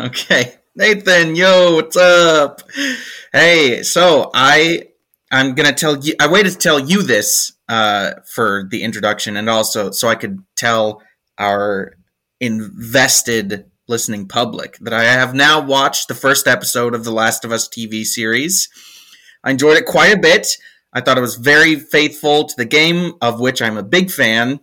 Okay, Nathan, yo, what's up? Hey, so I'm going to tell you, I waited to tell you this for the introduction and also so I could tell our invested listening public that I have now watched the first episode of The Last of Us TV series. I enjoyed it quite a bit. I thought it was very faithful to the game, of which I'm a big fan.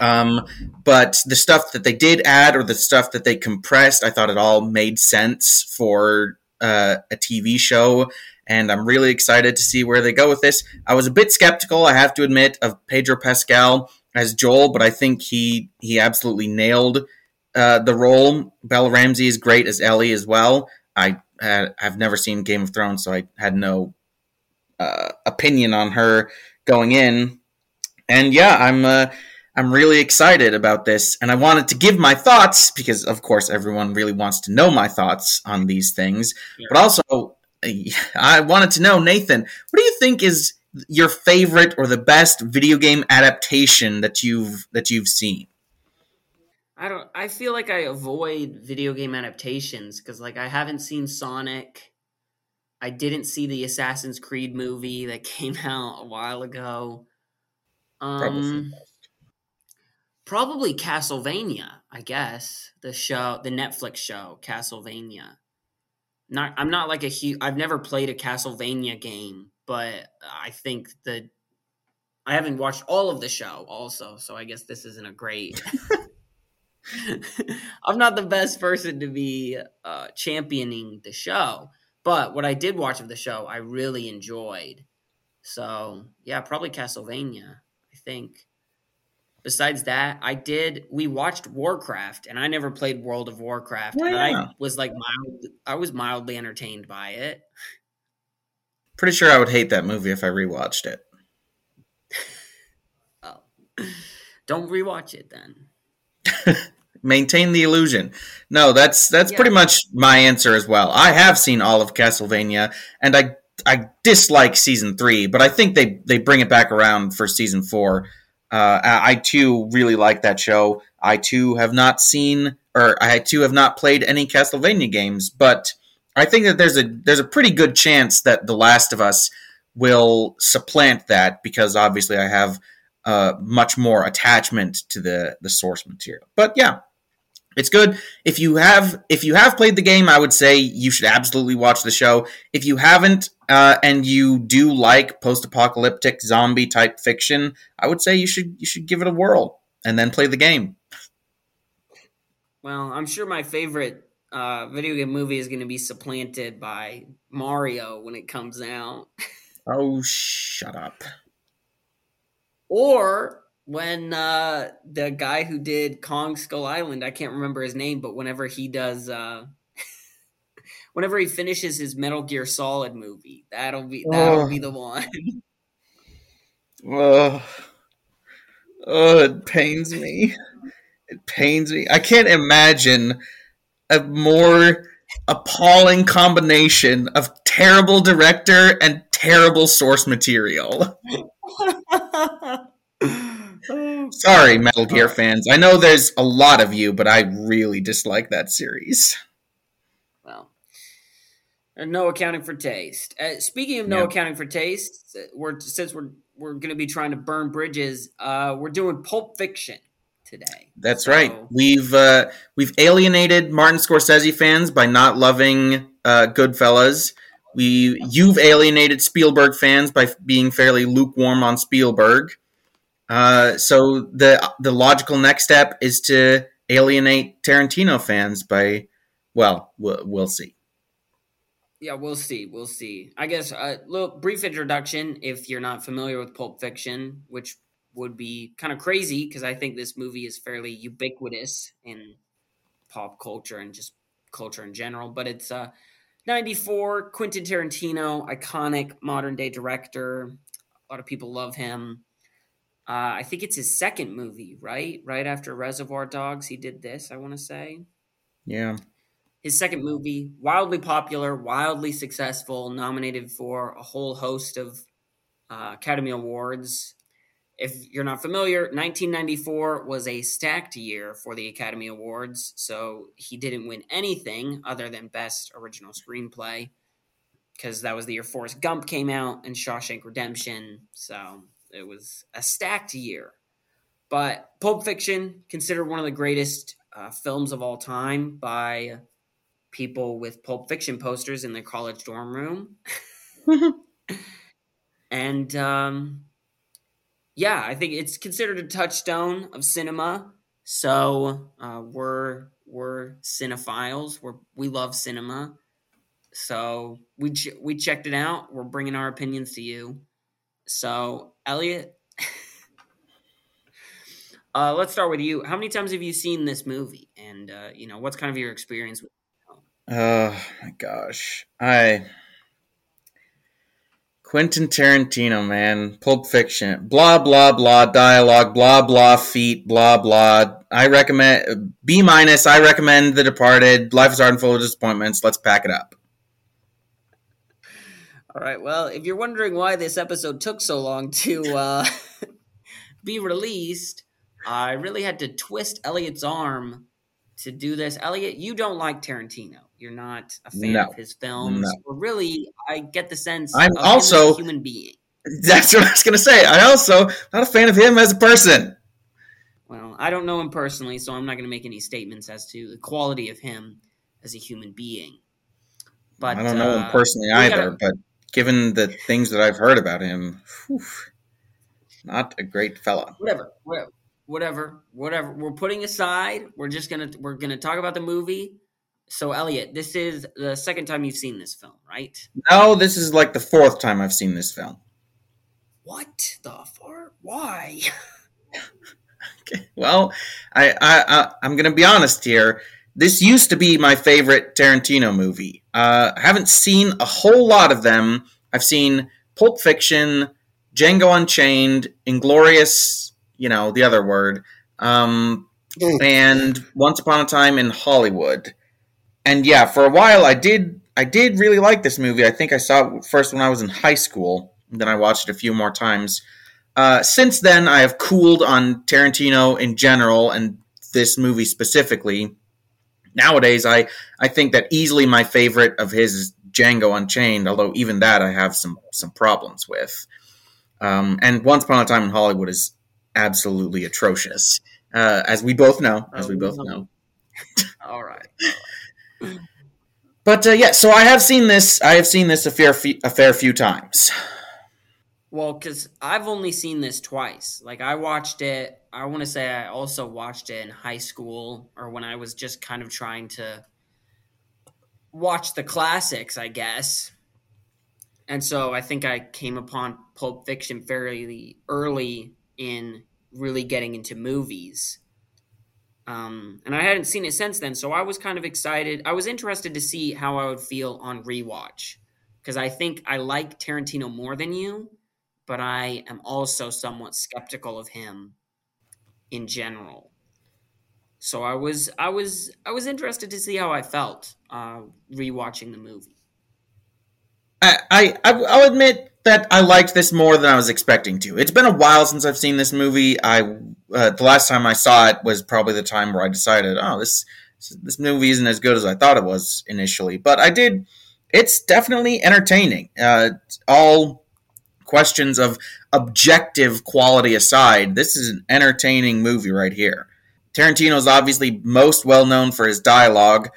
But the stuff that they did add or the stuff that they compressed, I thought it all made sense for a TV show, and I'm really excited to see where they go with this. I was a bit skeptical, I have to admit, of Pedro Pascal as Joel, but I think he absolutely nailed the role. Bella Ramsey is great as Ellie as well. I've never seen Game of Thrones, so I had no opinion on her going in. And yeah, I'm really excited about this, and I wanted to give my thoughts because, of course, everyone really wants to know my thoughts on these things. Yeah. But also, I wanted to know, Nathan, what do you think is your favorite or the best video game adaptation that you've seen? I feel like I avoid video game adaptations because, like, I haven't seen Sonic. I didn't see the Assassin's Creed movie that came out a while ago. Probably Castlevania, I guess. The Netflix show, Castlevania. I've never played a Castlevania game, but I haven't watched all of the show also, so I guess this isn't a great... I'm not the best person to be championing the show, but what I did watch of the show, I really enjoyed. So, yeah, probably Castlevania, I think. Besides that, we watched Warcraft, and I never played World of Warcraft. Wow. And I was mildly entertained by it. Pretty sure I would hate that movie if I rewatched it. Oh. Don't rewatch it then. Maintain the illusion. No, that's pretty much my answer as well. I have seen all of Castlevania, and I dislike season 3, but I think they bring it back around for season 4. I too really like that show. I too have not played any Castlevania games, but I think that there's a pretty good chance that The Last of Us will supplant that because obviously I have much more attachment to the source material. But yeah, it's good. If you have played the game, I would say you should absolutely watch the show. If you haven't, and you do like post-apocalyptic zombie type fiction, I would say you should give it a whirl and then play the game. Well, I'm sure my favorite video game movie is going to be supplanted by Mario when it comes out. Oh, shut up! Or when the guy who did Kong Skull Island, I can't remember his name, but whenever he does, whenever he finishes his Metal Gear Solid movie, that'll be the one. Oh, it pains me. It pains me. I can't imagine a more appalling combination of terrible director and terrible source material. Sorry, Metal Gear fans. I know there's a lot of you, but I really dislike that series. Well, no accounting for taste. Speaking of no accounting for taste, since we're going to be trying to burn bridges, we're doing Pulp Fiction today. That's right. We've alienated Martin Scorsese fans by not loving Goodfellas. You've alienated Spielberg fans by being fairly lukewarm on Spielberg. So the logical next step is to alienate Tarantino fans by Well, we'll see. Yeah, we'll see. We'll see. I guess a little brief introduction if you're not familiar with Pulp Fiction, which would be kind of crazy because I think this movie is fairly ubiquitous in pop culture and just culture in general. But it's 1994, Quentin Tarantino, iconic modern day director. A lot of people love him. I think it's his second movie, right? Right after Reservoir Dogs, he did this, I want to say. Yeah. His second movie, wildly popular, wildly successful, nominated for a whole host of Academy Awards. If you're not familiar, 1994 was a stacked year for the Academy Awards, so he didn't win anything other than Best Original Screenplay, because that was the year Forrest Gump came out and Shawshank Redemption, so it was a stacked year. But Pulp Fiction, considered one of the greatest films of all time by people with Pulp Fiction posters in their college dorm room. And, yeah, I think it's considered a touchstone of cinema. So we're cinephiles. We love cinema. So we checked it out. We're bringing our opinions to you. So Elliot, let's start with you. How many times have you seen this movie? And what's kind of your experience with it? Oh my gosh, Quentin Tarantino, man. Pulp Fiction. Blah, blah, blah. Dialogue. Blah, blah. Feet. Blah, blah. I recommend... B-. I recommend The Departed. Life is hard and full of disappointments. Let's pack it up. All right. Well, if you're wondering why this episode took so long to be released, I really had to twist Elliot's arm to do this. Elliot, you don't like Tarantino. You're not a fan of his films. No. Really, I get the sense I'm of also him as a human being. That's what I was going to say. I'm also not a fan of him as a person. Well, I don't know him personally, so I'm not going to make any statements as to the quality of him as a human being. But I don't know him personally either, but given the things that I've heard about him, whew, not a great fella. Whatever. We're putting aside. We're going to talk about the movie. So, Elliot, this is the second time you've seen this film, right? No, this is like the fourth time I've seen this film. What the fuck? Why? Okay. Well, I'm going to be honest here. This used to be my favorite Tarantino movie. I haven't seen a whole lot of them. I've seen Pulp Fiction, Django Unchained, Inglourious, the other word, and Once Upon a Time in Hollywood. And yeah, for a while I did really like this movie. I think I saw it first when I was in high school, and then I watched it a few more times. Since then, I have cooled on Tarantino in general and this movie specifically. Nowadays, I think that easily my favorite of his is Django Unchained, although even that I have some problems with. And Once Upon a Time in Hollywood is absolutely atrocious, as we both know. All right. But yeah, so I have seen this. I have seen this a fair few times. Well, because I've only seen this twice. Like I watched it. I want to say I also watched it in high school, or when I was just kind of trying to watch the classics, I guess. And so I think I came upon Pulp Fiction fairly early in really getting into movies. And I hadn't seen it since then, so I was kind of excited. I was interested to see how I would feel on rewatch, because I think I like Tarantino more than you, but I am also somewhat skeptical of him in general. So I was interested to see how I felt rewatching the movie. I'll admit that I liked this more than I was expecting to. It's been a while since I've seen this movie. The last time I saw it was probably the time where I decided, oh, this movie isn't as good as I thought it was initially. But I did. It's definitely entertaining. All questions of objective quality aside, this is an entertaining movie right here. Tarantino is obviously most well known for his dialogue.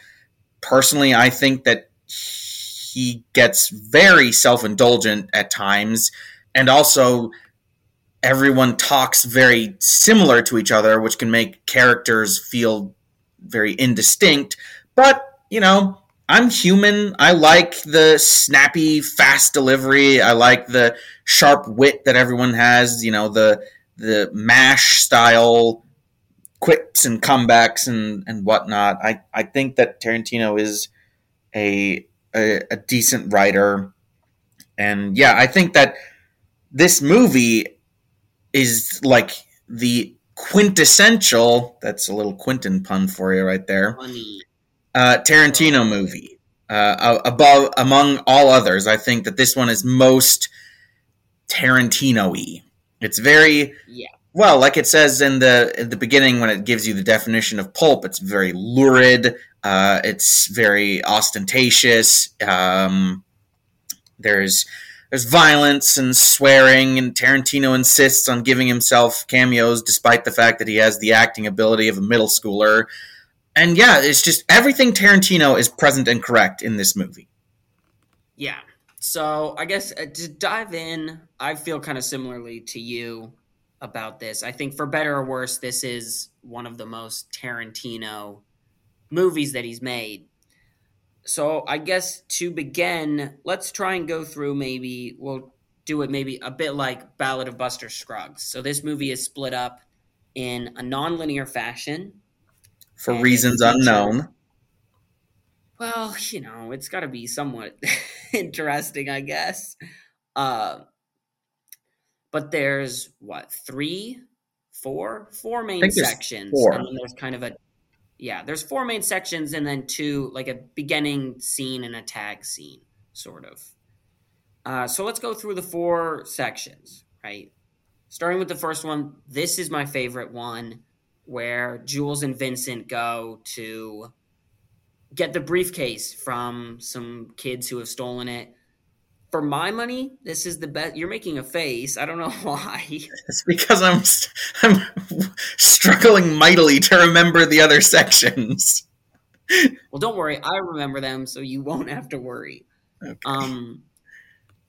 Personally, I think that he gets very self-indulgent at times, and also everyone talks very similar to each other, which can make characters feel very indistinct. But you know, I'm human. I like the snappy, fast delivery. I like the sharp wit that everyone has, you know, the MASH style quips and comebacks and whatnot. I think that Tarantino is a decent writer. And yeah, I think that this movie is like the quintessential, that's a little Quentin pun for you right there, funny. Tarantino movie. Among all others, I think that this one is most Tarantino-y. It's very, well, like it says in the beginning when it gives you the definition of pulp, it's very lurid, it's very ostentatious, there's violence and swearing, and Tarantino insists on giving himself cameos despite the fact that he has the acting ability of a middle schooler. And yeah, it's just everything Tarantino is present and correct in this movie. Yeah. So I guess to dive in, I feel kind of similarly to you about this. I think for better or worse, this is one of the most Tarantino movies that he's made. So I guess to begin, let's try and go through maybe, we'll do it maybe a bit like Ballad of Buster Scruggs. So this movie is split up in a non-linear fashion. For reasons unknown. Well, you know, it's got to be somewhat interesting, I guess. But there's, what, four main sections. Four. And then there's kind of there's four main sections and then two, like a beginning scene and a tag scene, sort of. So let's go through the four sections, right? Starting with the first one, this is my favorite one, where Jules and Vincent go to get the briefcase from some kids who have stolen it. For my money, this is the best. You're making a face. I don't know why. It's because I'm struggling mightily to remember the other sections. Well, don't worry. I remember them, so you won't have to worry. Okay.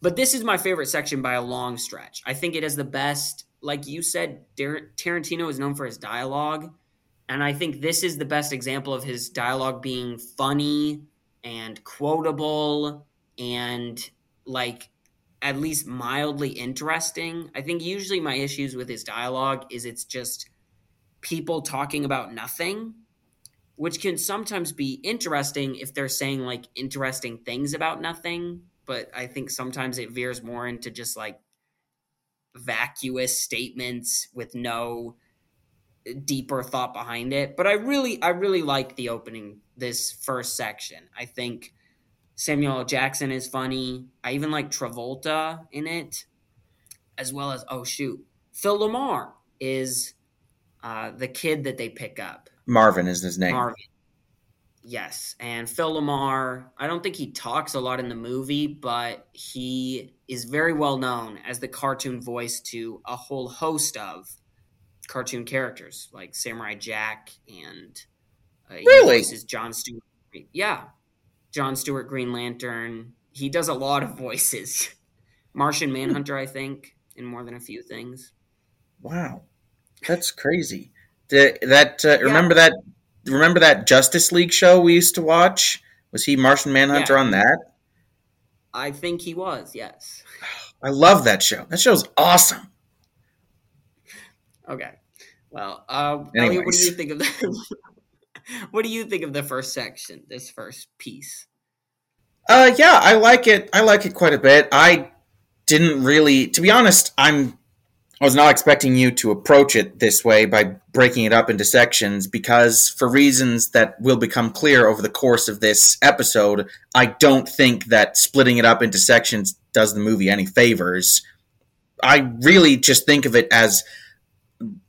But this is my favorite section by a long stretch. I think it is the best. Like you said, Tarantino is known for his dialogue, and I think this is the best example of his dialogue being funny and quotable and like at least mildly interesting. I think usually my issues with his dialogue is it's just people talking about nothing, which can sometimes be interesting if they're saying like interesting things about nothing. But I think sometimes it veers more into just like vacuous statements with no deeper thought behind it. But I really like the opening, this first section. I think Samuel L. Jackson is funny. I even like Travolta in it, as well as, Phil LaMarr is the kid that they pick up. Marvin is his name. Marvin, yes. And Phil LaMarr, I don't think he talks a lot in the movie, but he is very well known as the cartoon voice to a whole host of cartoon characters, like Samurai Jack and he voices John Stewart. Yeah. John Stewart, Green Lantern. He does a lot of voices. Martian Manhunter, I think, in more than a few things. Wow, that's crazy. Remember that Justice League show we used to watch? Was he Martian Manhunter on that? I think he was. Yes. I love that show. That show's awesome. Okay. Well, Elliot, what do you think of that? What do you think of the first section, this first piece? Yeah, I like it. I like it quite a bit. I didn't really, to be honest, I was not expecting you to approach it this way by breaking it up into sections because for reasons that will become clear over the course of this episode, I don't think that splitting it up into sections does the movie any favors. I really just think of it as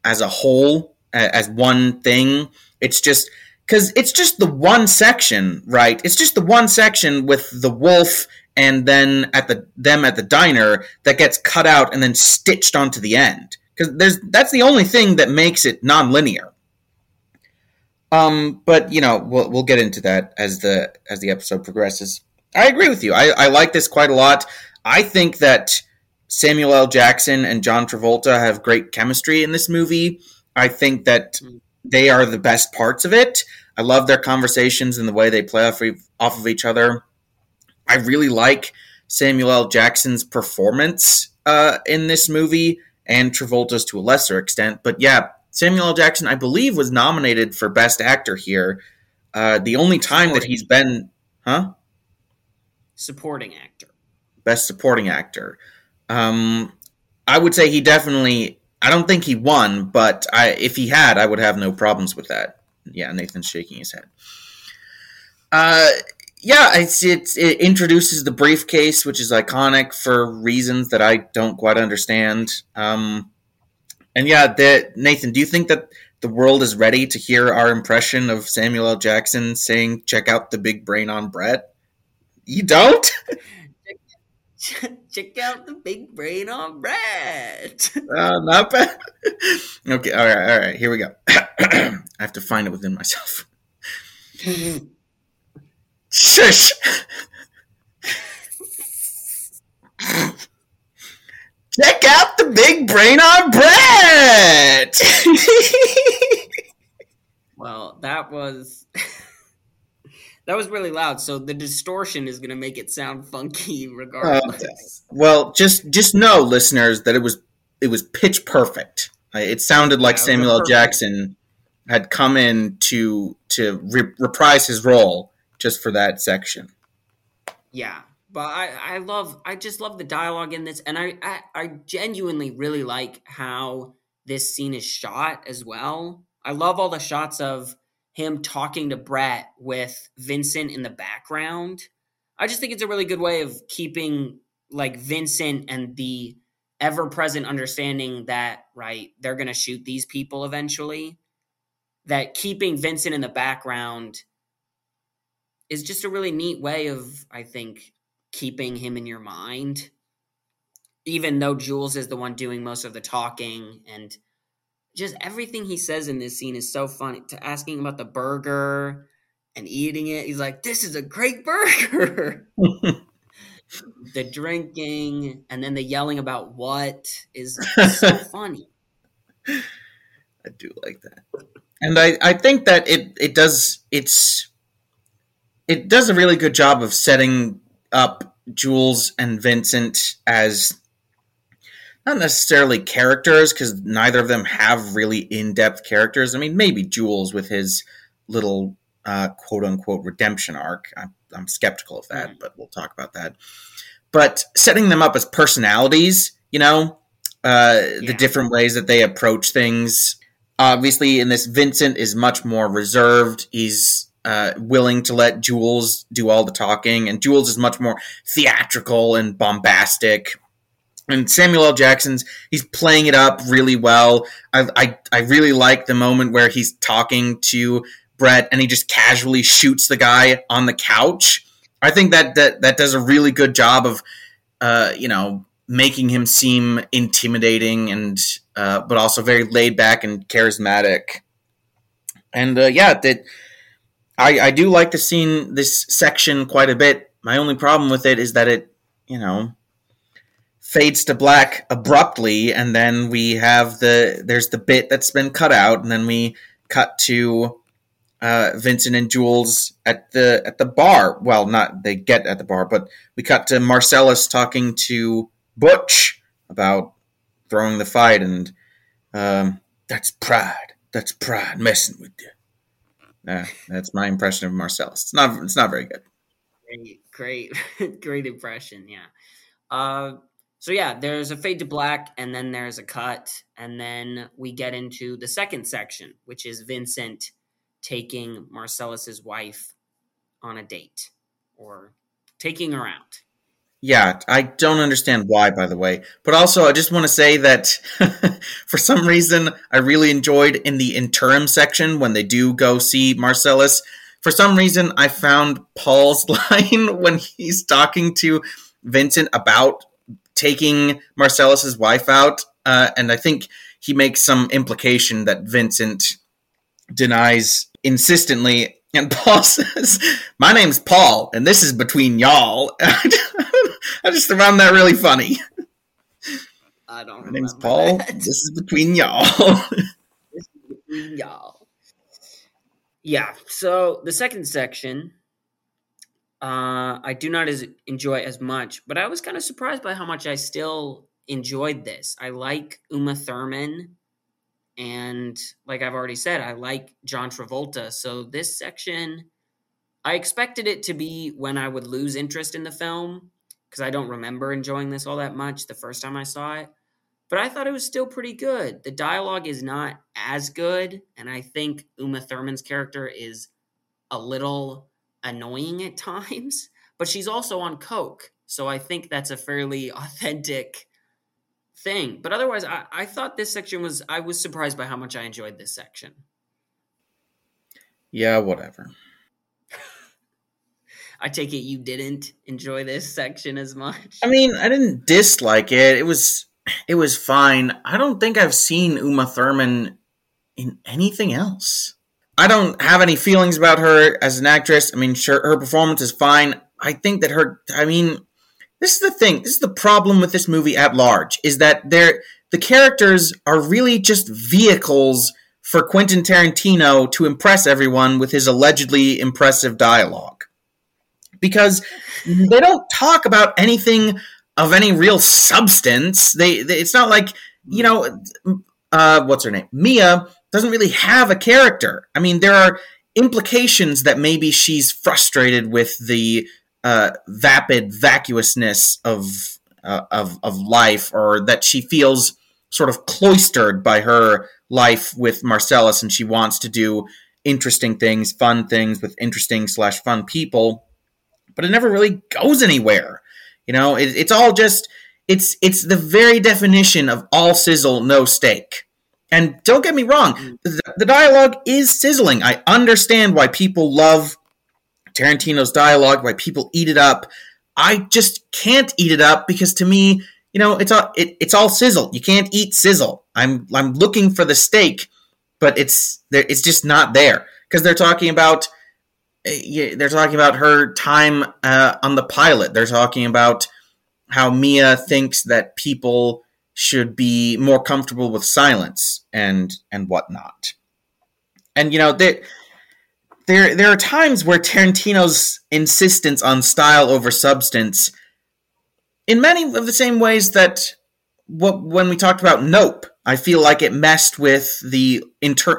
a whole, as one thing. It's just... because it's just the one section, right? It's just the one section with the wolf and then them at the diner that gets cut out and then stitched onto the end. Because that's the only thing that makes it non-linear. But you know, we'll get into that as the episode progresses. I agree with you. I like this quite a lot. I think that Samuel L. Jackson and John Travolta have great chemistry in this movie. I think that they are the best parts of it. I love their conversations and the way they play off of each other. I really like Samuel L. Jackson's performance in this movie, and Travolta's to a lesser extent. But yeah, Samuel L. Jackson, I believe, was nominated for Best Actor here. The only time that he's been... Huh? Supporting actor. Best supporting actor. I would say he definitely... I don't think he won, but if he had, I would have no problems with that. Yeah, Nathan's shaking his head. Yeah, it introduces the briefcase, which is iconic for reasons that I don't quite understand. And yeah, Nathan, do you think that the world is ready to hear our impression of Samuel L. Jackson saying, "Check out the big brain on Brett"? You don't? Check out the big brain on Brett. Not bad. Okay, all right, here we go. I have to find it within myself. Shush. Check out the big brain on Brett. Well, that was really loud. So the distortion is going to make it sound funky regardless. Well, just know, listeners, that it was pitch perfect. It sounded like Samuel L. Jackson had come in to reprise his role. Just for that section. Yeah. But I just love the dialogue in this. And I genuinely really like how this scene is shot as well. I love all the shots of him talking to Brett with Vincent in the background. I just think it's a really good way of keeping like Vincent and the ever-present understanding that, right, they're going to shoot these people eventually. That keeping Vincent in the background is just a really neat way of, I think, keeping him in your mind, even though Jules is the one doing most of the talking. And just everything he says in this scene is so funny. To asking about the burger and eating it, he's like, "This is a great burger." The drinking and then the yelling about what is so funny. I do like that. And I think that it does a really good job of setting up Jules and Vincent as not necessarily characters, because neither of them have really in-depth characters. I mean, maybe Jules with his little quote-unquote redemption arc. I'm skeptical of that, but we'll talk about that. But setting them up as personalities, the different ways that they approach things. Obviously, in this, Vincent is much more reserved. He's willing to let Jules do all the talking, and Jules is much more theatrical and bombastic. And Samuel L. Jackson's, he's playing it up really well. I really like the moment where he's talking to Brett and he just casually shoots the guy on the couch. I think that does a really good job of making him seem intimidating and but also very laid back and charismatic. And I do like this section quite a bit. My only problem with it is that it, fades to black abruptly, and then we have there's the bit that's been cut out, and then we cut to Vincent and Jules at the bar. Well, not they get at the bar, but we cut to Marcellus talking to Butch about throwing the fight, and that's pride messing with you. That's my impression of Marcellus. It's not very good. Great impression, yeah. So yeah, there's a fade to black, and then there's a cut, and then we get into the second section, which is Vincent taking Marcellus's wife on a date, or taking her out. Yeah, I don't understand why, by the way. But also, I just want to say that for some reason, I really enjoyed in the interim section when they do go see Marcellus. For some reason, I found Paul's line when he's talking to Vincent about taking Marcellus's wife out. And I think he makes some implication that Vincent denies insistently. And Paul says, "My name's Paul, and this is between y'all." I just found that really funny. I don't know. My name's Paul. That. This is between y'all. This is between y'all. Yeah, so the second section, I do not enjoy as much, but I was kind of surprised by how much I still enjoyed this. I like Uma Thurman, and like I've already said, I like John Travolta. So this section, I expected it to be when I would lose interest in the film, because I don't remember enjoying this all that much the first time I saw it. But I thought it was still pretty good. The dialogue is not as good, and I think Uma Thurman's character is a little annoying at times, but she's also on coke, so I think that's a fairly authentic thing. But otherwise, I thought this section was... I was surprised by how much I enjoyed this section. Yeah, whatever. I take it you didn't enjoy this section as much? I mean, I didn't dislike it. It was fine. I don't think I've seen Uma Thurman in anything else. I don't have any feelings about her as an actress. I mean, sure, her performance is fine. I think that this is the thing. This is the problem with this movie at large, is that the characters are really just vehicles for Quentin Tarantino to impress everyone with his allegedly impressive dialogue. Because they don't talk about anything of any real substance. It's not like, you know, what's her name? Mia doesn't really have a character. I mean, there are implications that maybe she's frustrated with the vapid vacuousness of life, or that she feels sort of cloistered by her life with Marcellus, and she wants to do interesting things, fun things with interesting/fun people. But it never really goes anywhere. You know, it's all just, it's the very definition of all sizzle, no steak. And don't get me wrong, the dialogue is sizzling. I understand why people love Tarantino's dialogue, why people eat it up. I just can't eat it up because, to me, you know, it's all sizzle. You can't eat sizzle. I'm looking for the steak, but it's just not there, because they're talking about... They're talking about her time on the pilot. They're talking about how Mia thinks that people should be more comfortable with silence and whatnot. And, you know, there are times where Tarantino's insistence on style over substance, in many of the same ways that when we talked about Nope, I feel like it messed with the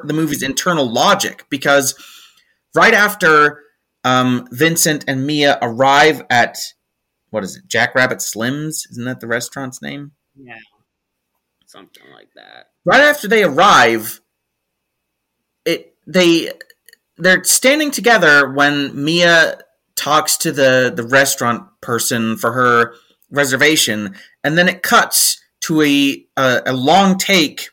movie's internal logic, because... right after Vincent and Mia arrive at, what is it, Jackrabbit Slim's? Isn't that the restaurant's name? Yeah, something like that. Right after they arrive, they're standing together when Mia talks to the restaurant person for her reservation, and then it cuts to a long take,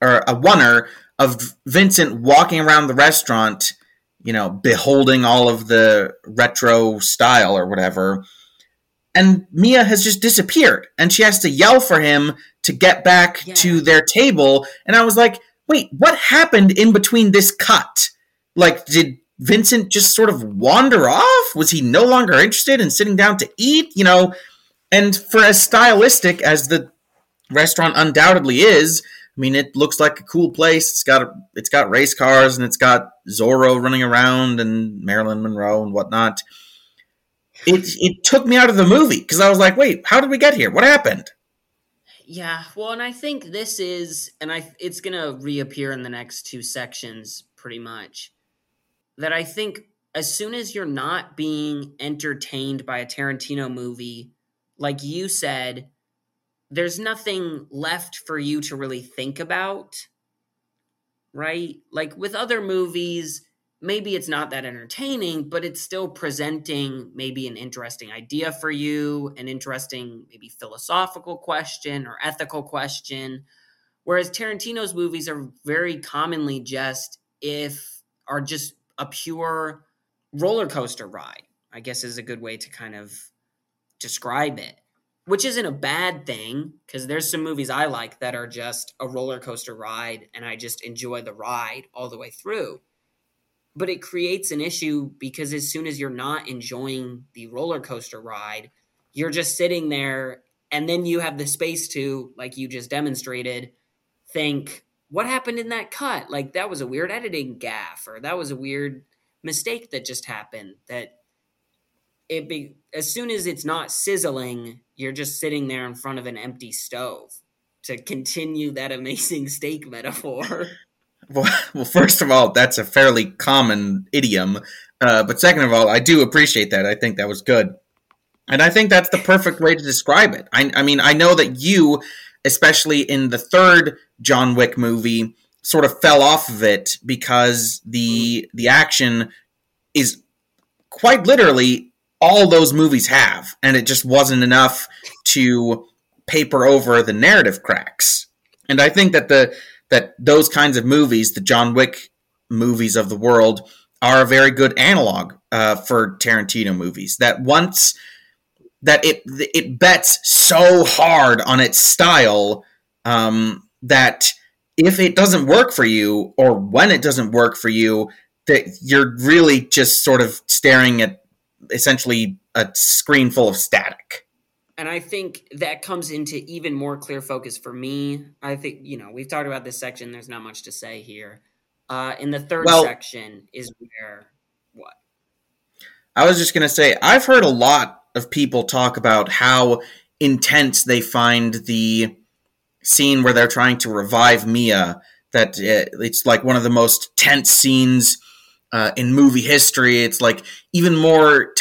or a oneer, of Vincent walking around the restaurant, you know, beholding all of the retro style or whatever. And Mia has just disappeared, and she has to yell for him to get back to their table. And I was like, wait, what happened in between this cut? Like, did Vincent just sort of wander off? Was he no longer interested in sitting down to eat? You know, and for as stylistic as the restaurant undoubtedly is, I mean, it looks like a cool place. It's got race cars, and it's got Zorro running around and Marilyn Monroe and whatnot. It took me out of the movie, because I was like, wait, how did we get here? What happened? Yeah, well, and I think this is, and it's going to reappear in the next two sections pretty much, that I think as soon as you're not being entertained by a Tarantino movie, like you said, there's nothing left for you to really think about, right? Like with other movies, maybe it's not that entertaining, but it's still presenting maybe an interesting idea for you, an interesting maybe philosophical question or ethical question. Whereas Tarantino's movies are very commonly just a pure roller coaster ride, I guess, is a good way to kind of describe it. Which isn't a bad thing, because there's some movies I like that are just a roller coaster ride, and I just enjoy the ride all the way through. But it creates an issue, because as soon as you're not enjoying the roller coaster ride, you're just sitting there, and then you have the space to, like you just demonstrated, think, what happened in that cut? Like, that was a weird editing gaffe, or that was a weird mistake that just happened. That it be, as soon as it's not sizzling, you're just sitting there in front of an empty stove, to continue that amazing steak metaphor. Well, first of all, that's a fairly common idiom. But second of all, I do appreciate that. I think that was good. And I think that's the perfect way to describe it. I mean, I know that you, especially in the third John Wick movie, sort of fell off of it because the action is quite literally all those movies have. And it just wasn't enough to paper over the narrative cracks. And I think that that those kinds of movies, the John Wick movies of the world, are a very good analog for Tarantino movies. That once that it bets so hard on its style that if it doesn't work for you, or when it doesn't work for you, that you're really just sort of staring at essentially a screen full of static. And I think that comes into even more clear focus for me. I think, you know, we've talked about this section. There's not much to say here. In the third section is where what? I was just going to say, I've heard a lot of people talk about how intense they find the scene where they're trying to revive Mia. That it's like one of the most tense scenes in movie history. It's like even more...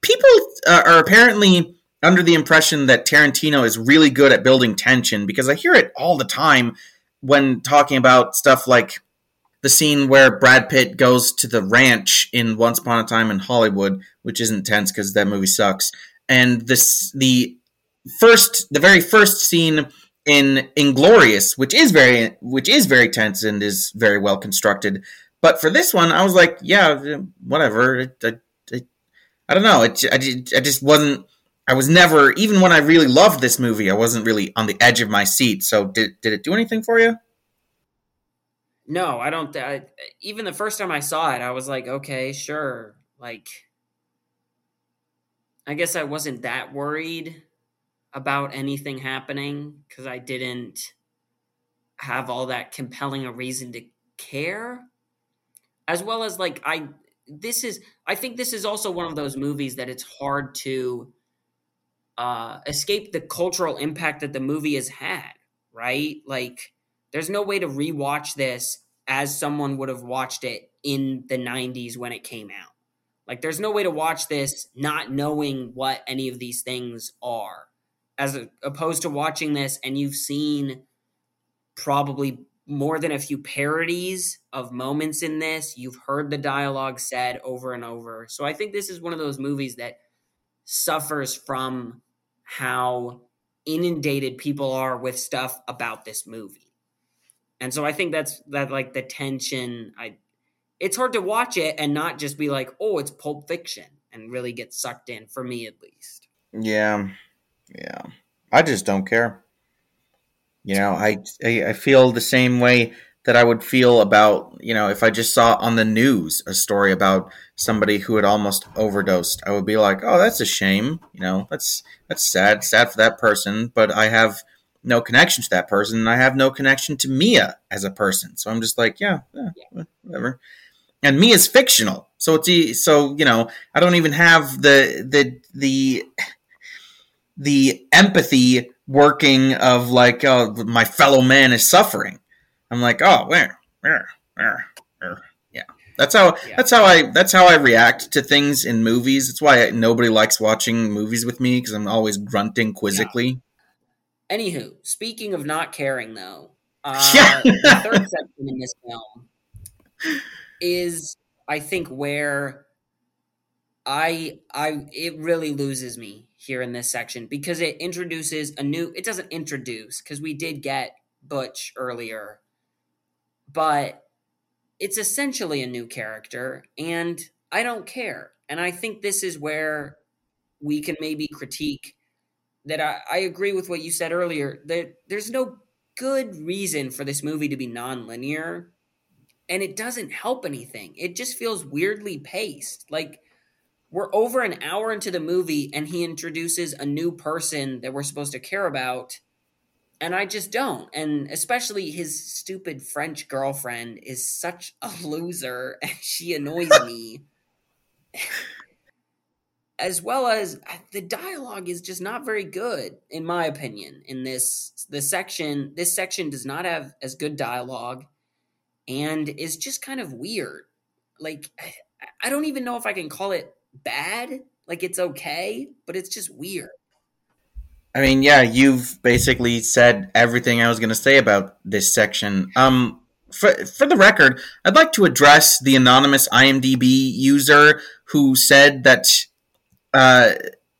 people are apparently... under the impression that Tarantino is really good at building tension, because I hear it all the time when talking about stuff like the scene where Brad Pitt goes to the ranch in Once Upon a Time in Hollywood, which isn't tense because that movie sucks. And the very first scene in Inglourious, which is very tense and is very well constructed. But for this one, I was like, yeah, whatever. I don't know. I just wasn't. I was never, even when I really loved this movie, I wasn't really on the edge of my seat. So did it do anything for you? No, I don't. Even the first time I saw it, I was like, okay, sure. Like, I guess I wasn't that worried about anything happening because I didn't have all that compelling a reason to care. As well as like, I think this is also one of those movies that it's hard to escape the cultural impact that the movie has had, right? Like, there's no way to rewatch this as someone would have watched it in the 90s when it came out. Like, there's no way to watch this not knowing what any of these things are, as opposed to watching this and you've seen probably more than a few parodies of moments in this. You've heard the dialogue said over and over. So I think this is one of those movies that suffers from how inundated people are with stuff about this movie. And so I think that's like the tension. It's hard to watch it and not just be like, oh, it's Pulp Fiction, and really get sucked in, for me at least. Yeah. I just don't care. You know, I feel the same way that I would feel about, you know, if I just saw on the news a story about somebody who had almost overdosed. I would be like, oh, that's a shame. You know, that's sad for that person, but I have no connection to that person, and I have no connection to Mia as a person. So I'm just like, yeah, whatever. And Mia's fictional. So you know, I don't even have the empathy working of like, oh, my fellow man is suffering. I'm like, oh, where. Yeah. That's how I react to things in movies. It's why nobody likes watching movies with me, because I'm always grunting quizzically. Yeah. Anywho, speaking of not caring, though, the third section in this film is, I think, where it really loses me here in this section, because it introduces because we did get Butch earlier. But it's essentially a new character, and I don't care. And I think this is where we can maybe critique that. I agree with what you said earlier, that there's no good reason for this movie to be nonlinear, and it doesn't help anything. It just feels weirdly paced. Like, we're over an hour into the movie, and he introduces a new person that we're supposed to care about, And I just don't. And especially his stupid French girlfriend is such a loser, and she annoys me. As well as the dialogue is just not very good, in my opinion, in this section. This section does not have as good dialogue and is just kind of weird. Like, I don't even know if I can call it bad. Like, it's okay, but it's just weird. I mean, yeah, you've basically said everything I was going to say about this section. For the record, I'd like to address the anonymous IMDb user who said that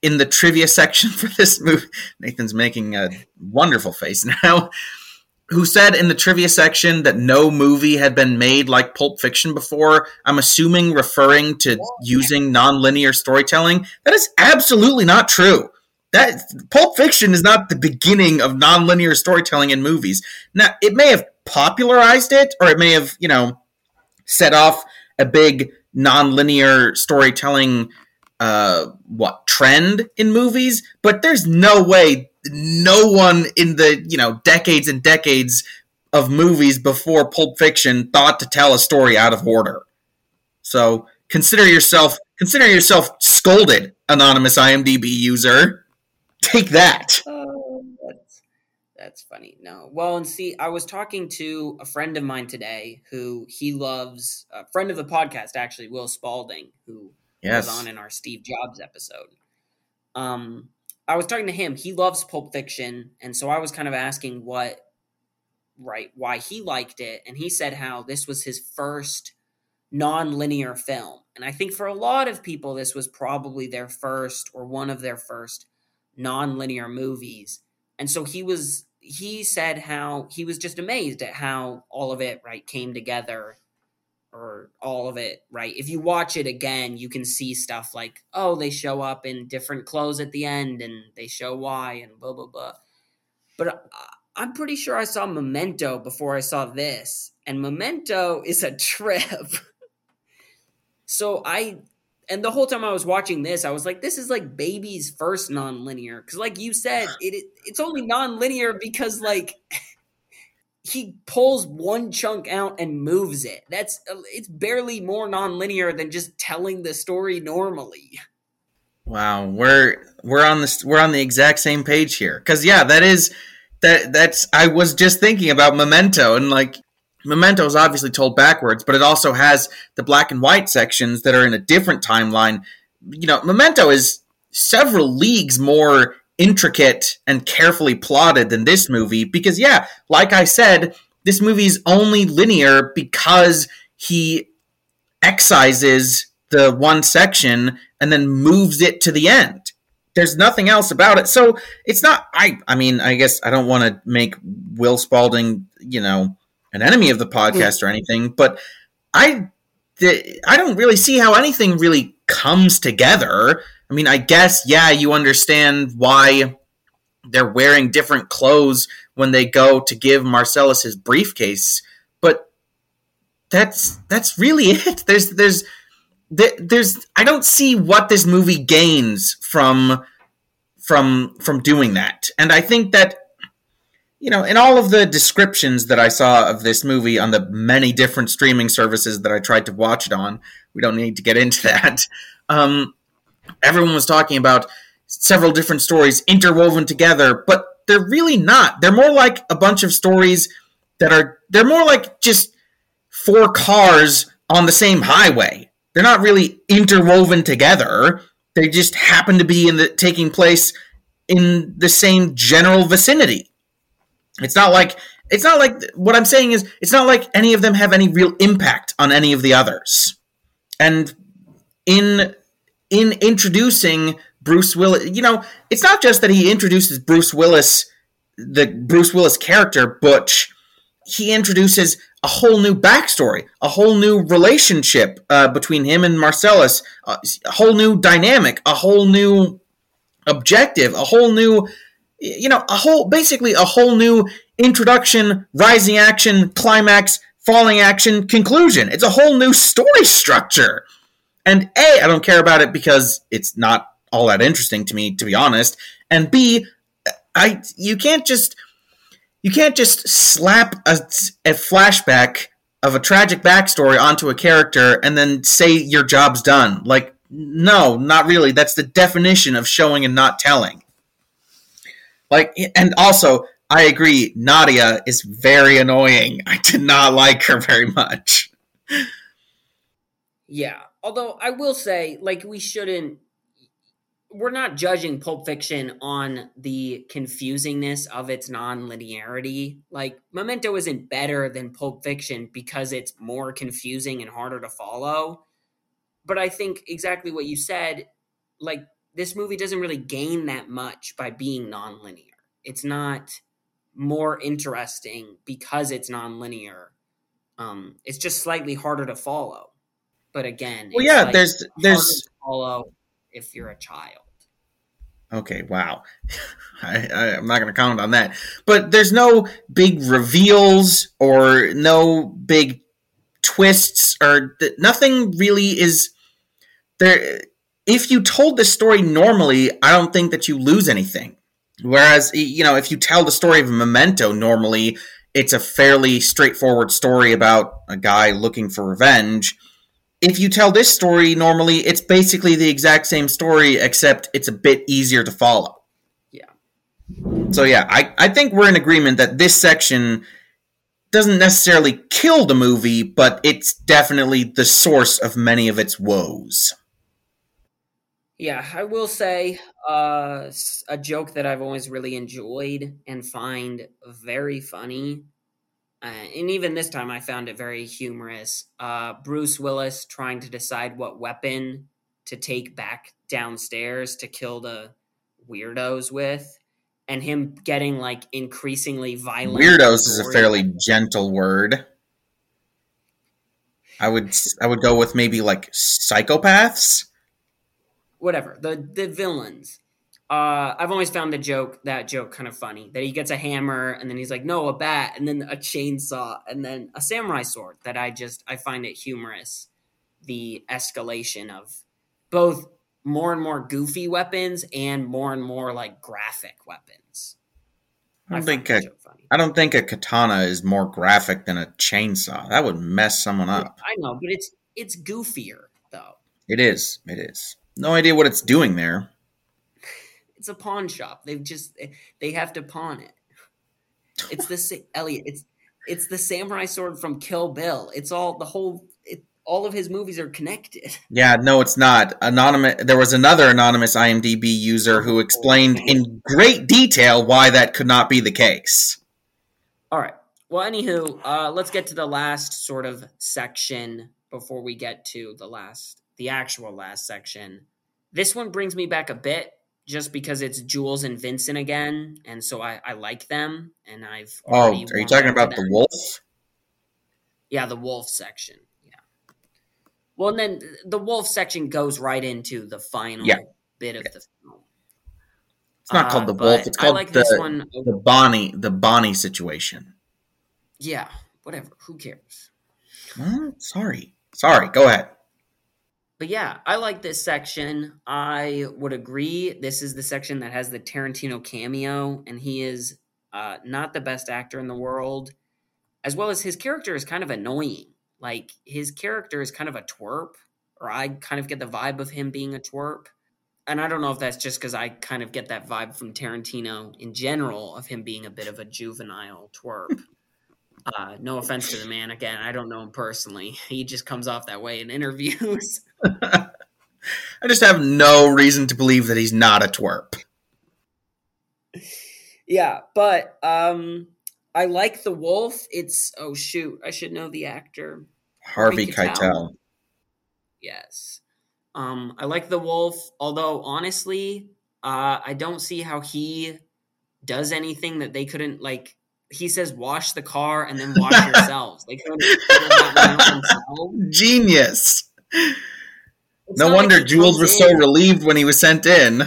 in the trivia section for this movie, Nathan's making a wonderful face now, who said in the trivia section that no movie had been made like Pulp Fiction before, I'm assuming referring to using nonlinear storytelling. That is absolutely not true. That Pulp Fiction is not the beginning of nonlinear storytelling in movies. Now, it may have popularized it, or it may have, you know, set off a big nonlinear storytelling trend in movies, but there's no way no one in the, you know, decades and decades of movies before Pulp Fiction thought to tell a story out of order. So consider yourself scolded, anonymous IMDb user. Take that. That's funny. No. Well, and see, I was talking to a friend of mine today who he loves, a friend of the podcast, actually, Will Spaulding, who was on in our Steve Jobs episode. I was talking to him. He loves Pulp Fiction. And so I was kind of asking why he liked it. And he said how this was his first non-linear film. And I think for a lot of people, this was probably their first or one of their first non-linear movies. And so he said how he was just amazed at how all of it, right, came together, or all of it, right? If you watch it again, you can see stuff like, oh, they show up in different clothes at the end and they show why and blah, blah, blah. But I'm pretty sure I saw Memento before I saw this, and Memento is a trip. And the whole time I was watching this, I was like, this is like baby's first nonlinear. Because like you said, it's only nonlinear because like he pulls one chunk out and moves it. It's barely more nonlinear than just telling the story normally. Wow, we're on the exact same page here. Because yeah, that's I was just thinking about Memento, and like, Memento is obviously told backwards, but it also has the black and white sections that are in a different timeline. You know, Memento is several leagues more intricate and carefully plotted than this movie because, yeah, like I said, this movie's only linear because he excises the one section and then moves it to the end. There's nothing else about it. So it's not, I mean, I guess I don't want to make Will Spaulding, you know, an enemy of the podcast or anything, but I don't really see how anything really comes together. I mean, I guess, yeah, you understand why they're wearing different clothes when they go to give Marcellus his briefcase, but that's really it. There's I don't see what this movie gains from doing that. And I think that, you know, in all of the descriptions that I saw of this movie on the many different streaming services that I tried to watch it on, we don't need to get into that. Everyone was talking about several different stories interwoven together, but they're really not. They're more like a bunch of stories they're more like just four cars on the same highway. They're not really interwoven together. They just happen to be taking place in the same general vicinity. It's not like what I'm saying is it's not like any of them have any real impact on any of the others. And in introducing Bruce Willis, you know, it's not just that he introduces Bruce Willis, the Bruce Willis character, Butch. He introduces a whole new backstory, a whole new relationship between him and Marcellus, a whole new dynamic, a whole new objective, a whole new, you know, basically a whole new introduction, rising action, climax, falling action, conclusion. It's a whole new story structure. And A, I don't care about it because it's not all that interesting to me, to be honest. And B, you can't just You can't just slap a flashback of a tragic backstory onto a character and then say your job's done. Like, no, not really. That's the definition of showing and not telling. Like, and also, I agree, Nadia is very annoying. I did not like her very much. Yeah, although I will say, like, we're not judging Pulp Fiction on the confusingness of its non-linearity. Like, Memento isn't better than Pulp Fiction because it's more confusing and harder to follow. But I think exactly what you said, like, this movie doesn't really gain that much by being non-linear. It's not more interesting because it's non-linear. It's just slightly harder to follow. But again, well, yeah, like, there's harder to follow if you're a child. Okay, wow. I'm not going to comment on that. But there's no big reveals or no big twists or nothing really is there. If you told the story normally, I don't think that you lose anything. Whereas, you know, if you tell the story of Memento normally, it's a fairly straightforward story about a guy looking for revenge. If you tell this story normally, it's basically the exact same story, except it's a bit easier to follow. Yeah. So yeah, I think we're in agreement that this section doesn't necessarily kill the movie, but it's definitely the source of many of its woes. Yeah, I will say a joke that I've always really enjoyed and find very funny, and even this time I found it very humorous, Bruce Willis trying to decide what weapon to take back downstairs to kill the weirdos with, and him getting, like, increasingly violent. Weirdos is a fairly gentle word. I would go with maybe, like, psychopaths? Whatever, the villains. I've always found that joke kind of funny, that he gets a hammer and then he's like, no, a bat, and then a chainsaw, and then a samurai sword. That I find it humorous, the escalation of both more and more goofy weapons and more like graphic weapons. I don't think a katana is more graphic than a chainsaw. That would mess someone up. I know, but it's goofier though. It is. No idea what it's doing there. It's a pawn shop. They have to pawn it. It's the Elliot. It's the samurai sword from Kill Bill. All of his movies are connected. Yeah, no, it's not. There was another anonymous IMDb user who explained in great detail why that could not be the case. All right. Well, anywho, let's get to the last sort of section before we get to the actual last section. This one brings me back a bit just because it's Jules and Vincent again, and so I like them, and I've already... Oh, are you talking about them. The wolf? Yeah, the wolf section. Yeah. Well, and then the wolf section goes right into the final bit of the film. It's not called the wolf, it's called the Bonnie situation. Yeah, whatever. Who cares? Sorry, go ahead. But yeah, I like this section. I would agree. This is the section that has the Tarantino cameo, and he is not the best actor in the world, as well as his character is kind of annoying. Like, his character is kind of a twerp, or I kind of get the vibe of him being a twerp. And I don't know if that's just because I kind of get that vibe from Tarantino in general of him being a bit of a juvenile twerp. No offense to the man. Again, I don't know him personally. He just comes off that way in interviews. I just have no reason to believe that he's not a twerp. Yeah, but I like the wolf. It's, oh shoot, I should know the actor. Harvey Keitel. Yes. I like the wolf, although honestly, I don't see how he does anything that they couldn't, like... He says, wash the car and then wash yourselves. They couldn't. Genius. It's no wonder like Jules was so relieved when he was sent in.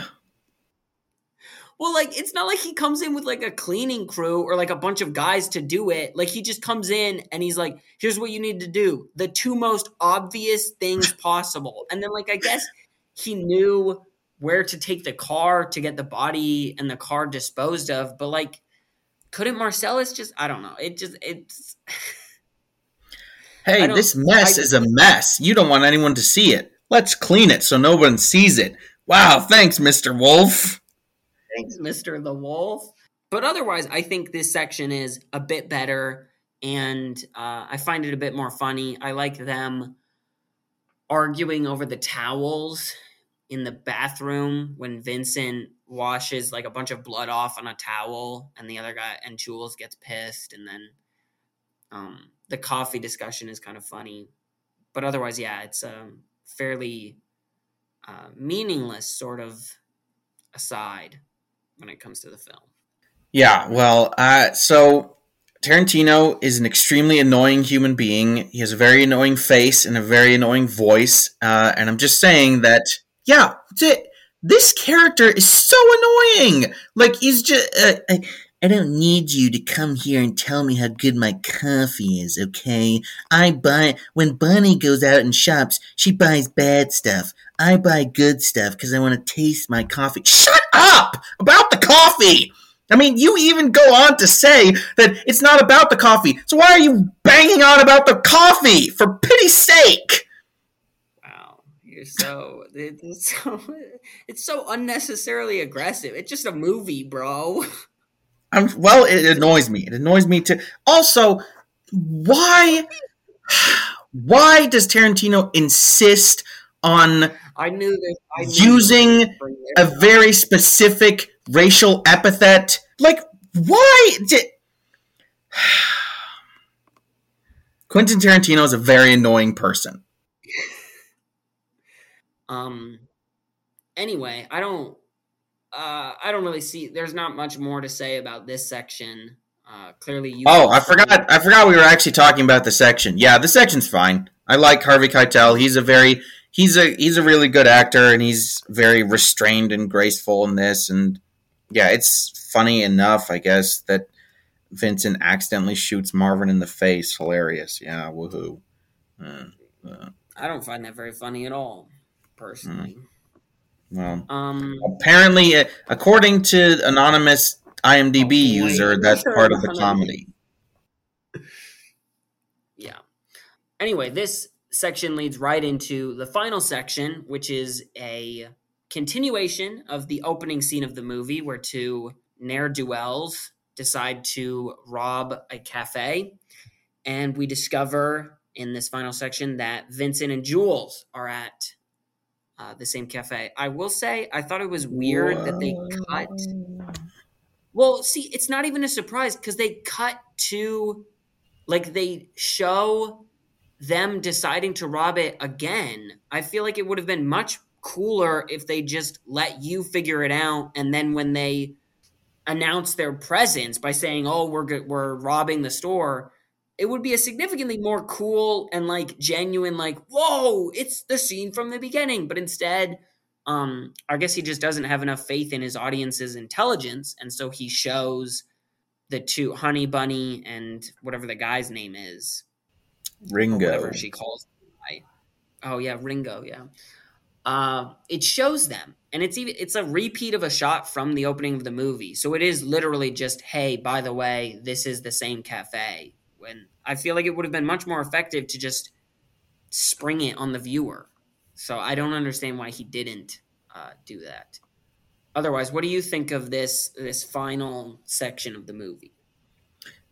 Well, like, it's not like he comes in with, like, a cleaning crew or, like, a bunch of guys to do it. Like, he just comes in and he's like, here's what you need to do. The two most obvious things possible. And then, like, I guess he knew where to take the car to get the body and the car disposed of. But, like, couldn't Marcellus just, I don't know. It's hey, this mess is a mess. You don't want anyone to see it. Let's clean it so no one sees it. Wow, thanks, Mr. Wolf. Thanks, Mr. the Wolf. But otherwise, I think this section is a bit better, and I find it a bit more funny. I like them arguing over the towels in the bathroom when Vincent washes like a bunch of blood off on a towel, and the other guy and Jules gets pissed, and then the coffee discussion is kind of funny. But otherwise, yeah, it's a fairly meaningless sort of aside when it comes to the film. Yeah, well, so Tarantino is an extremely annoying human being. He has a very annoying face and a very annoying voice. And I'm just saying that, yeah, this character is so annoying. Like, he's just, I don't need you to come here and tell me how good my coffee is, okay? When Bonnie goes out and shops, she buys bad stuff. I buy good stuff because I want to taste my coffee. Shut up about the coffee! I mean, you even go on to say that it's not about the coffee. So why are you banging on about the coffee? For pity's sake! Wow, it's so unnecessarily aggressive. It's just a movie, bro. Well, it annoys me. It annoys me too. Also, why does Tarantino insist on using a very specific racial epithet? Like, why did... Quentin Tarantino is a very annoying person. Anyway, I don't really see... There's not much more to say about this section. Clearly you... Oh, I forgot we were actually talking about the section. Yeah, the section's fine. I like Harvey Keitel. He's a really good actor, and he's very restrained and graceful in this. And yeah, it's funny enough, I guess, that Vincent accidentally shoots Marvin in the face. Hilarious. Yeah, woohoo. I don't find that very funny at all, personally. Well, apparently, according to anonymous IMDb user, that's part of the comedy. Yeah. Anyway, this section leads right into the final section, which is a continuation of the opening scene of the movie where two ne'er-do-wells decide to rob a cafe. And we discover in this final section that Vincent and Jules are at the same cafe. I will say, I thought it was weird that they cut... Well, see, it's not even a surprise because they cut to... Like, they show them deciding to rob it again. I feel like it would have been much cooler if they just let you figure it out, and then when they announce their presence by saying, "Oh, we're robbing the store," it would be a significantly more cool and like genuine, like, "Whoa, it's the scene from the beginning." But instead, I guess he just doesn't have enough faith in his audience's intelligence, and so he shows the two, Honey Bunny and whatever the guy's name is, Ringo, whatever she calls him, right? Oh yeah, Ringo, yeah. It shows them, and it's a repeat of a shot from the opening of the movie. So it is literally just, hey, by the way, this is the same cafe. When I feel like it would have been much more effective to just spring it on the viewer. So I don't understand why he didn't do that. Otherwise, what do you think of this final section of the movie?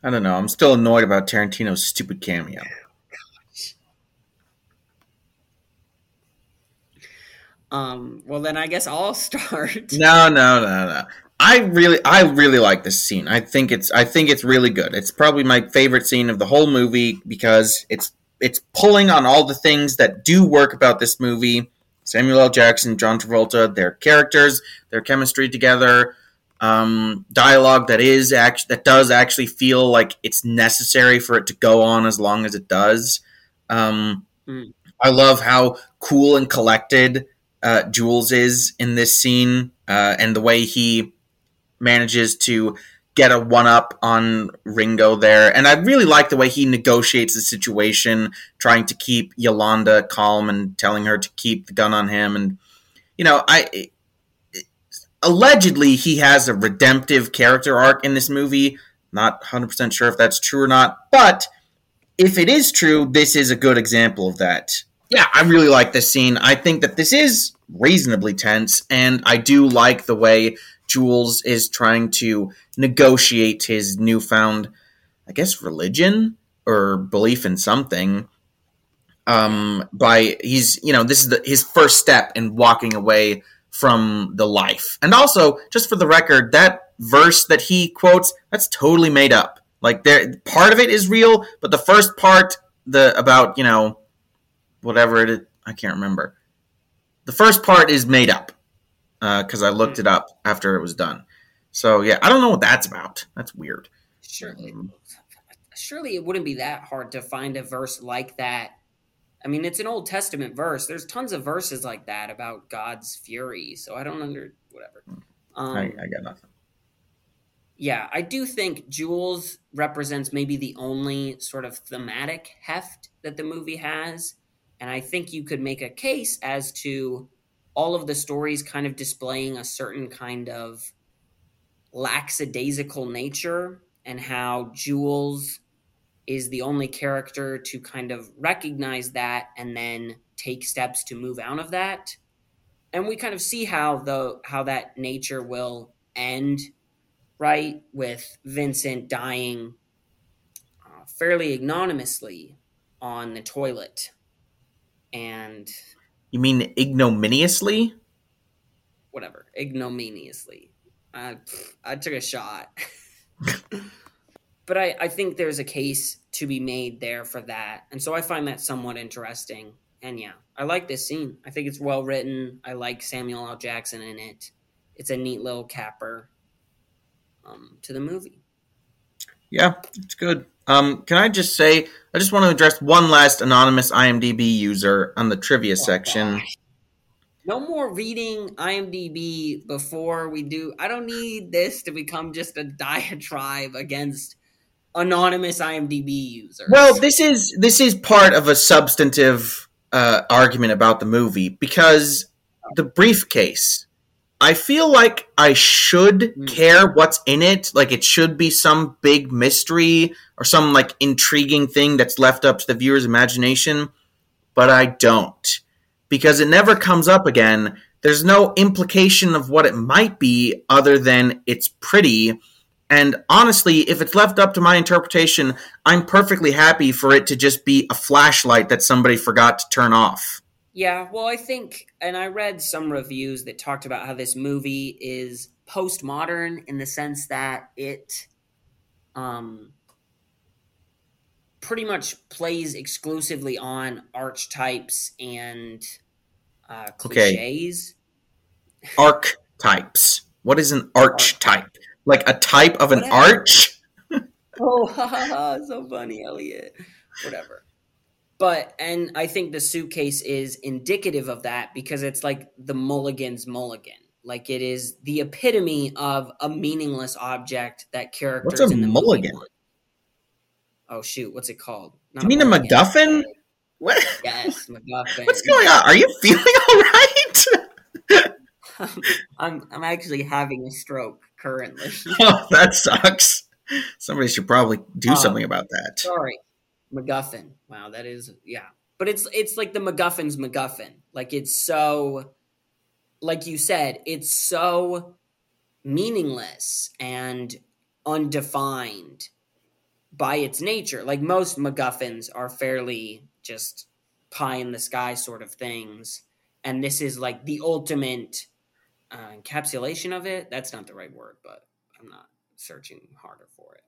I don't know. I'm still annoyed about Tarantino's stupid cameo. Well, then I guess I'll start. No. I really like this scene. I think it's really good. It's probably my favorite scene of the whole movie because it's pulling on all the things that do work about this movie. Samuel L. Jackson, John Travolta, their characters, their chemistry together, dialogue that does actually feel like it's necessary for it to go on as long as it does. I love how cool and collected Jules is in this scene, and the way he manages to get a one-up on Ringo there. And I really like the way he negotiates the situation, trying to keep Yolanda calm and telling her to keep the gun on him. And, you know, allegedly he has a redemptive character arc in this movie. Not 100% sure if that's true or not, but if it is true, this is a good example of that. Yeah, I really like this scene. I think that this is reasonably tense, and I do like the way Jules is trying to negotiate his newfound, I guess, religion or belief in something. This is his first step in walking away from the life. And also, just for the record, that verse that he quotes, that's totally made up. Like, there, part of it is real, but the first part, whatever it is, I can't remember. The first part is made up, because I looked it up after it was done. So, yeah, I don't know what that's about. That's weird. Surely it wouldn't be that hard to find a verse like that. I mean, it's an Old Testament verse. There's tons of verses like that about God's fury. So I don't whatever. I got nothing. Yeah, I do think Jules represents maybe the only sort of thematic heft that the movie has. And I think you could make a case as to all of the stories kind of displaying a certain kind of lackadaisical nature, and how Jules is the only character to kind of recognize that and then take steps to move out of that. And we kind of see how that nature will end, right? With Vincent dying fairly ignominiously on the toilet. And you mean ignominiously? Whatever, ignominiously. I took a shot. But I think there's a case to be made there for that. And so I find that somewhat interesting. And yeah, I like this scene. I think it's well written. I like Samuel L. Jackson in it. It's a neat little capper to the movie. Yeah, it's good. Can I just say, I just want to address one last anonymous IMDb user on the trivia section. Gosh. No more reading IMDb before we do. I don't need this to become just a diatribe against anonymous IMDb users. Well, this is part of a substantive argument about the movie, because the briefcase, I feel like I should care what's in it. Like, it should be some big mystery or some, like, intriguing thing that's left up to the viewer's imagination. But I don't. Because it never comes up again. There's no implication of what it might be other than it's pretty. And honestly, if it's left up to my interpretation, I'm perfectly happy for it to just be a flashlight that somebody forgot to turn off. Yeah, well, I think, and I read some reviews that talked about how this movie is postmodern in the sense that it pretty much plays exclusively on archetypes and cliches. Okay. Archetypes. What is an archetype? Like a type of an arch? Oh, so funny, Elliot. Whatever. But, and I think the suitcase is indicative of that, because it's like the Mulligan's mulligan. Like, it is the epitome of a meaningless object that characters in the mulligan? Movie want. Oh, shoot. What's it called? Not, you mean a MacGuffin? What? Yes, MacGuffin. What's going on? Are you feeling all right? I'm actually having a stroke currently. Oh, that sucks. Somebody should probably do something about that. Sorry. MacGuffin. Wow, that is, yeah. But it's like the MacGuffin's MacGuffin. Like, it's so, like you said, it's so meaningless and undefined by its nature. Like, most MacGuffins are fairly just pie in the sky sort of things. And this is like the ultimate encapsulation of it. That's not the right word, but I'm not searching harder for it.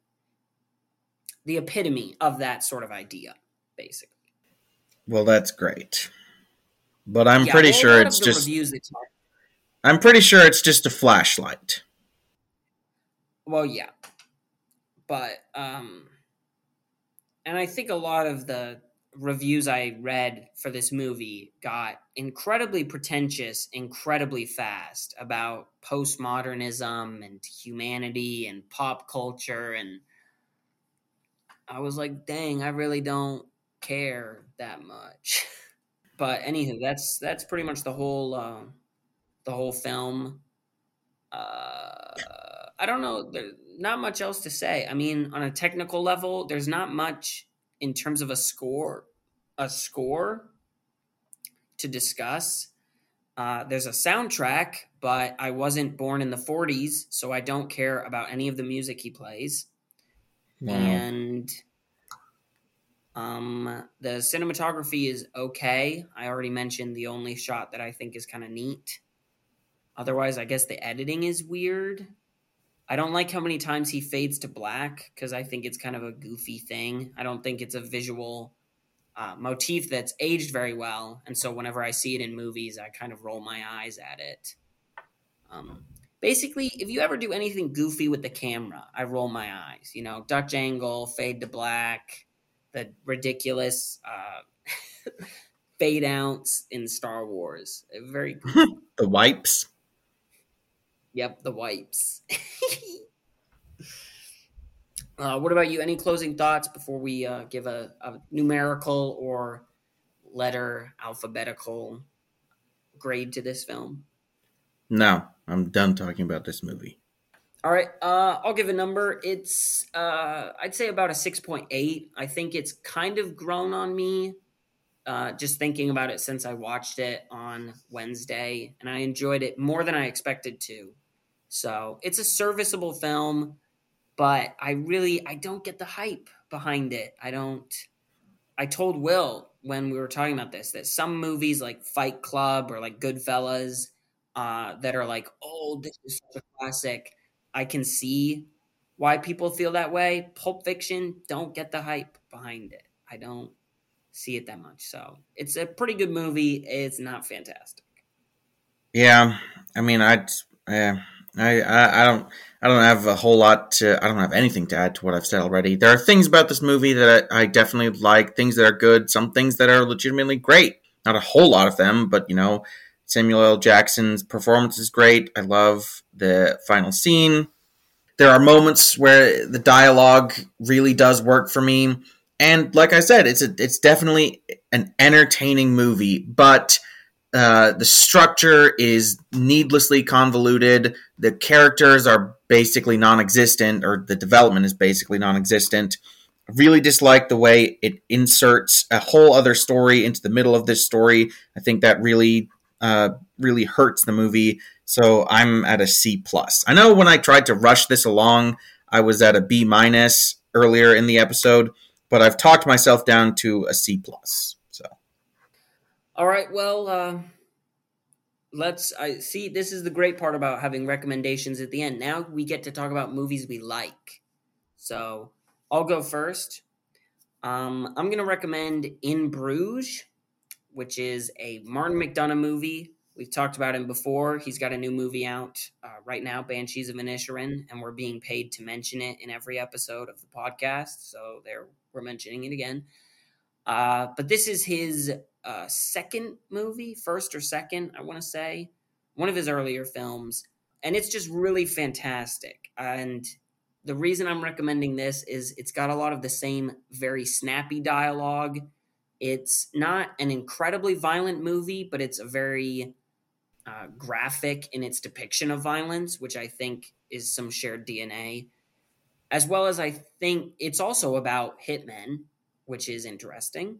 The epitome of that sort of idea, basically. Well, that's great, but I'm pretty sure it's just. I'm pretty sure it's just a flashlight. Well, yeah, but and I think a lot of the reviews I read for this movie got incredibly pretentious, incredibly fast about postmodernism and humanity and pop culture, and I was like, dang, I really don't care that much. But anywho, that's pretty much the whole film. I don't know. There's not much else to say. I mean, on a technical level, there's not much in terms of a score to discuss. There's a soundtrack, but I wasn't born in the 40s, so I don't care about any of the music he plays. Wow. And the cinematography is okay. I already mentioned the only shot that I think is kind of neat. Otherwise, I guess the editing is weird. I don't like how many times he fades to black because I think it's kind of a goofy thing. I don't think it's a visual motif that's aged very well. And so whenever I see it in movies, I kind of roll my eyes at it. Basically, if you ever do anything goofy with the camera, I roll my eyes. You know, Dutch angle, fade to black, the ridiculous fade outs in Star Wars. Very goofy. The wipes. Yep, the wipes. What about you? Any closing thoughts before we give a numerical or letter alphabetical grade to this film? No, I'm done talking about this movie. All right, I'll give a number. It's, I'd say about a 6.8. I think it's kind of grown on me just thinking about it since I watched it on Wednesday, and I enjoyed it more than I expected to. So it's a serviceable film. But I don't get the hype behind it. I told Will when we were talking about this, that some movies like Fight Club or like Goodfellas that are like, oh, this is such a classic. I can see why people feel that way. Pulp Fiction, don't get the hype behind it. I don't see it that much. So it's a pretty good movie. It's not fantastic. Yeah. I mean, I don't have anything to add to what I've said already. There are things about this movie that I definitely like, things that are good, some things that are legitimately great. Not a whole lot of them, but, you know, Samuel L. Jackson's performance is great. I love the final scene. There are moments where the dialogue really does work for me. And like I said, it's definitely an entertaining movie, but the structure is needlessly convoluted. The characters are basically non-existent, or the development is basically non-existent. I really dislike the way it inserts a whole other story into the middle of this story. I think that really, really hurts the movie. So I'm at a C+. I know when I tried to rush this along, I was at a B- earlier in the episode, but I've talked myself down to a C+. All right, well, this is the great part about having recommendations at the end. Now we get to talk about movies we like. So I'll go first. I'm going to recommend In Bruges, which is a Martin McDonagh movie. We've talked about him before. He's got a new movie out right now, Banshees of Inisherin, and we're being paid to mention it in every episode of the podcast. So we're mentioning it again. But this is his second movie, first or second, I want to say, one of his earlier films. And it's just really fantastic. And the reason I'm recommending this is it's got a lot of the same very snappy dialogue. It's not an incredibly violent movie, but it's a very graphic in its depiction of violence, which I think is some shared DNA. As well as I think it's also about hitmen, which is interesting.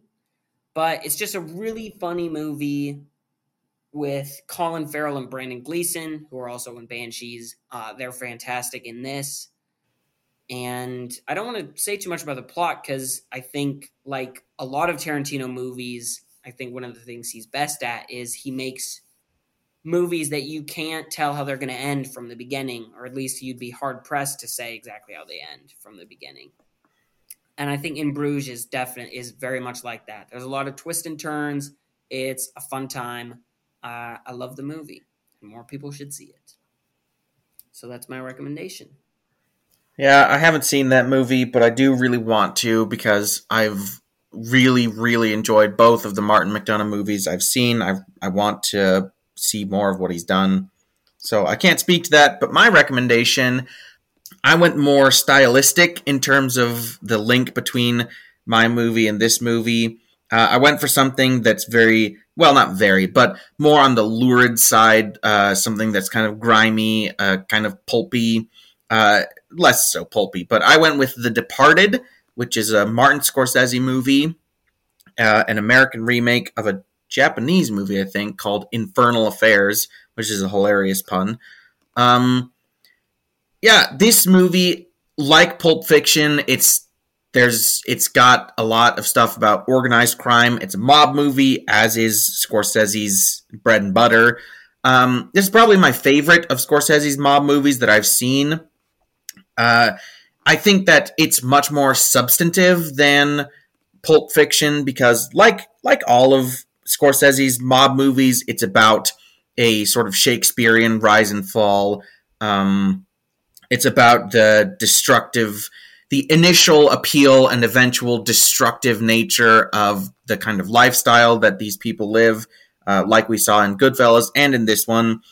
But it's just a really funny movie with Colin Farrell and Brandon Gleeson, who are also in Banshees. They're fantastic in this. And I don't want to say too much about the plot because I think, like a lot of Tarantino movies, I think one of the things he's best at is he makes movies that you can't tell how they're going to end from the beginning, or at least you'd be hard-pressed to say exactly how they end from the beginning. And I think In Bruges is very much like that. There's a lot of twists and turns. It's a fun time. I love the movie. And more people should see it. So that's my recommendation. Yeah, I haven't seen that movie, but I do really want to because I've really, really enjoyed both of the Martin McDonagh movies I've seen. I want to see more of what he's done. So I can't speak to that, but my recommendation, I went more stylistic in terms of the link between my movie and this movie. I went for something that's not very, but more on the lurid side, something that's kind of grimy, kind of pulpy, Less so pulpy, but I went with The Departed, which is a Martin Scorsese movie, an American remake of a Japanese movie, I think, called Infernal Affairs, which is a hilarious pun. Yeah, this movie, like Pulp Fiction, it's got a lot of stuff about organized crime. It's a mob movie, as is Scorsese's bread and butter. This is probably my favorite of Scorsese's mob movies that I've seen. I think that it's much more substantive than Pulp Fiction because, like all of Scorsese's mob movies, it's about a sort of Shakespearean rise and fall. It's about the initial appeal and eventual destructive nature of the kind of lifestyle that these people live, like we saw in Goodfellas and in this one.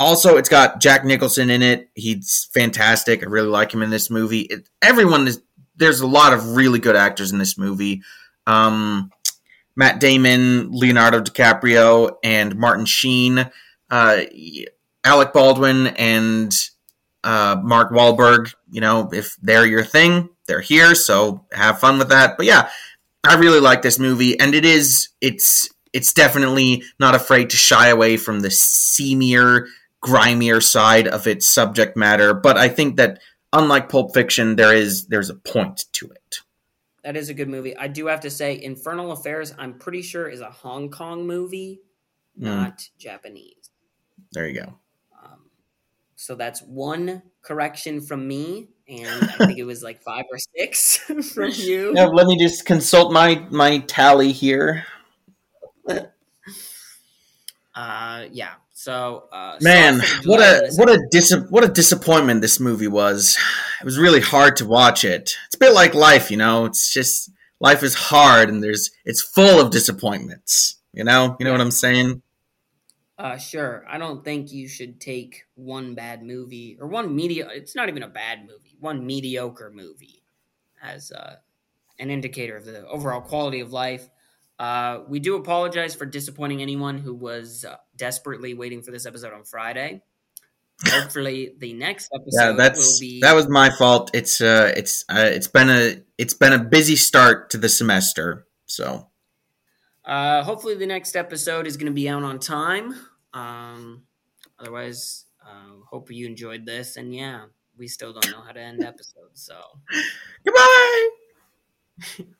Also, it's got Jack Nicholson in it. He's fantastic. I really like him in this movie. There's a lot of really good actors in this movie. Matt Damon, Leonardo DiCaprio, and Martin Sheen, Alec Baldwin, and Mark Wahlberg. You know, if they're your thing, they're here, so have fun with that. But yeah, I really like this movie, and it's definitely not afraid to shy away from the seamier, grimier side of its subject matter, but I think that unlike Pulp Fiction, there's a point to it. That is a good movie. I do have to say, Infernal Affairs, I'm pretty sure, is a Hong Kong movie, not Japanese. There you go. So that's one correction from me, and I think it was like 5 or 6 from you. Now, let me just consult my tally here. Yeah. So, man, what a disappointment this movie was. It was really hard to watch it. It's a bit like life, you know. It's just life is hard, and it's full of disappointments. You know what I'm saying? Sure. I don't think you should take one bad movie or one it's not even a bad movie, one mediocre movie as an indicator of the overall quality of life. We do apologize for disappointing anyone who was desperately waiting for this episode on Friday. Hopefully, the next episode will be. That was my fault. It's been a busy start to the semester. So, hopefully, the next episode is going to be out on time. Otherwise, hope you enjoyed this. And yeah, we still don't know how to end episodes. So, goodbye.